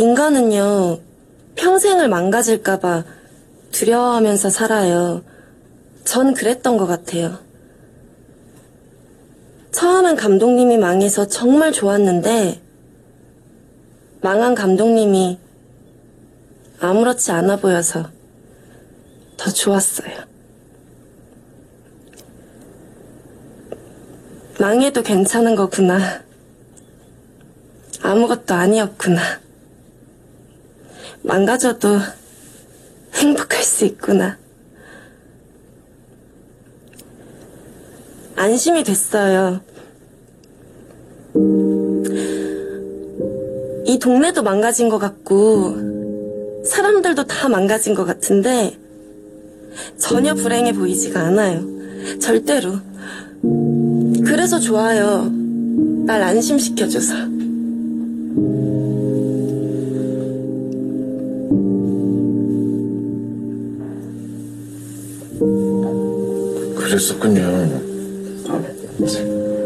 인간은요, 평생을 망가질까봐 두려워하면서 살아요. 전 그랬던 것 같아요. 처음엔 감독님이 망해서 정말 좋았는데, 망한 감독님이 아무렇지 않아 보여서 더 좋았어요. 망해도 괜찮은 거구나. 아무것도 아니었구나. 망가져도 행복할 수 있구나. 안심이 됐어요. 이 동네도 망가진 것 같고 사람들도 다 망가진 것 같은데 전혀 불행해 보이지가 않아요. 절대로. 그래서 좋아요. 날 안심시켜줘서. 그랬었군요.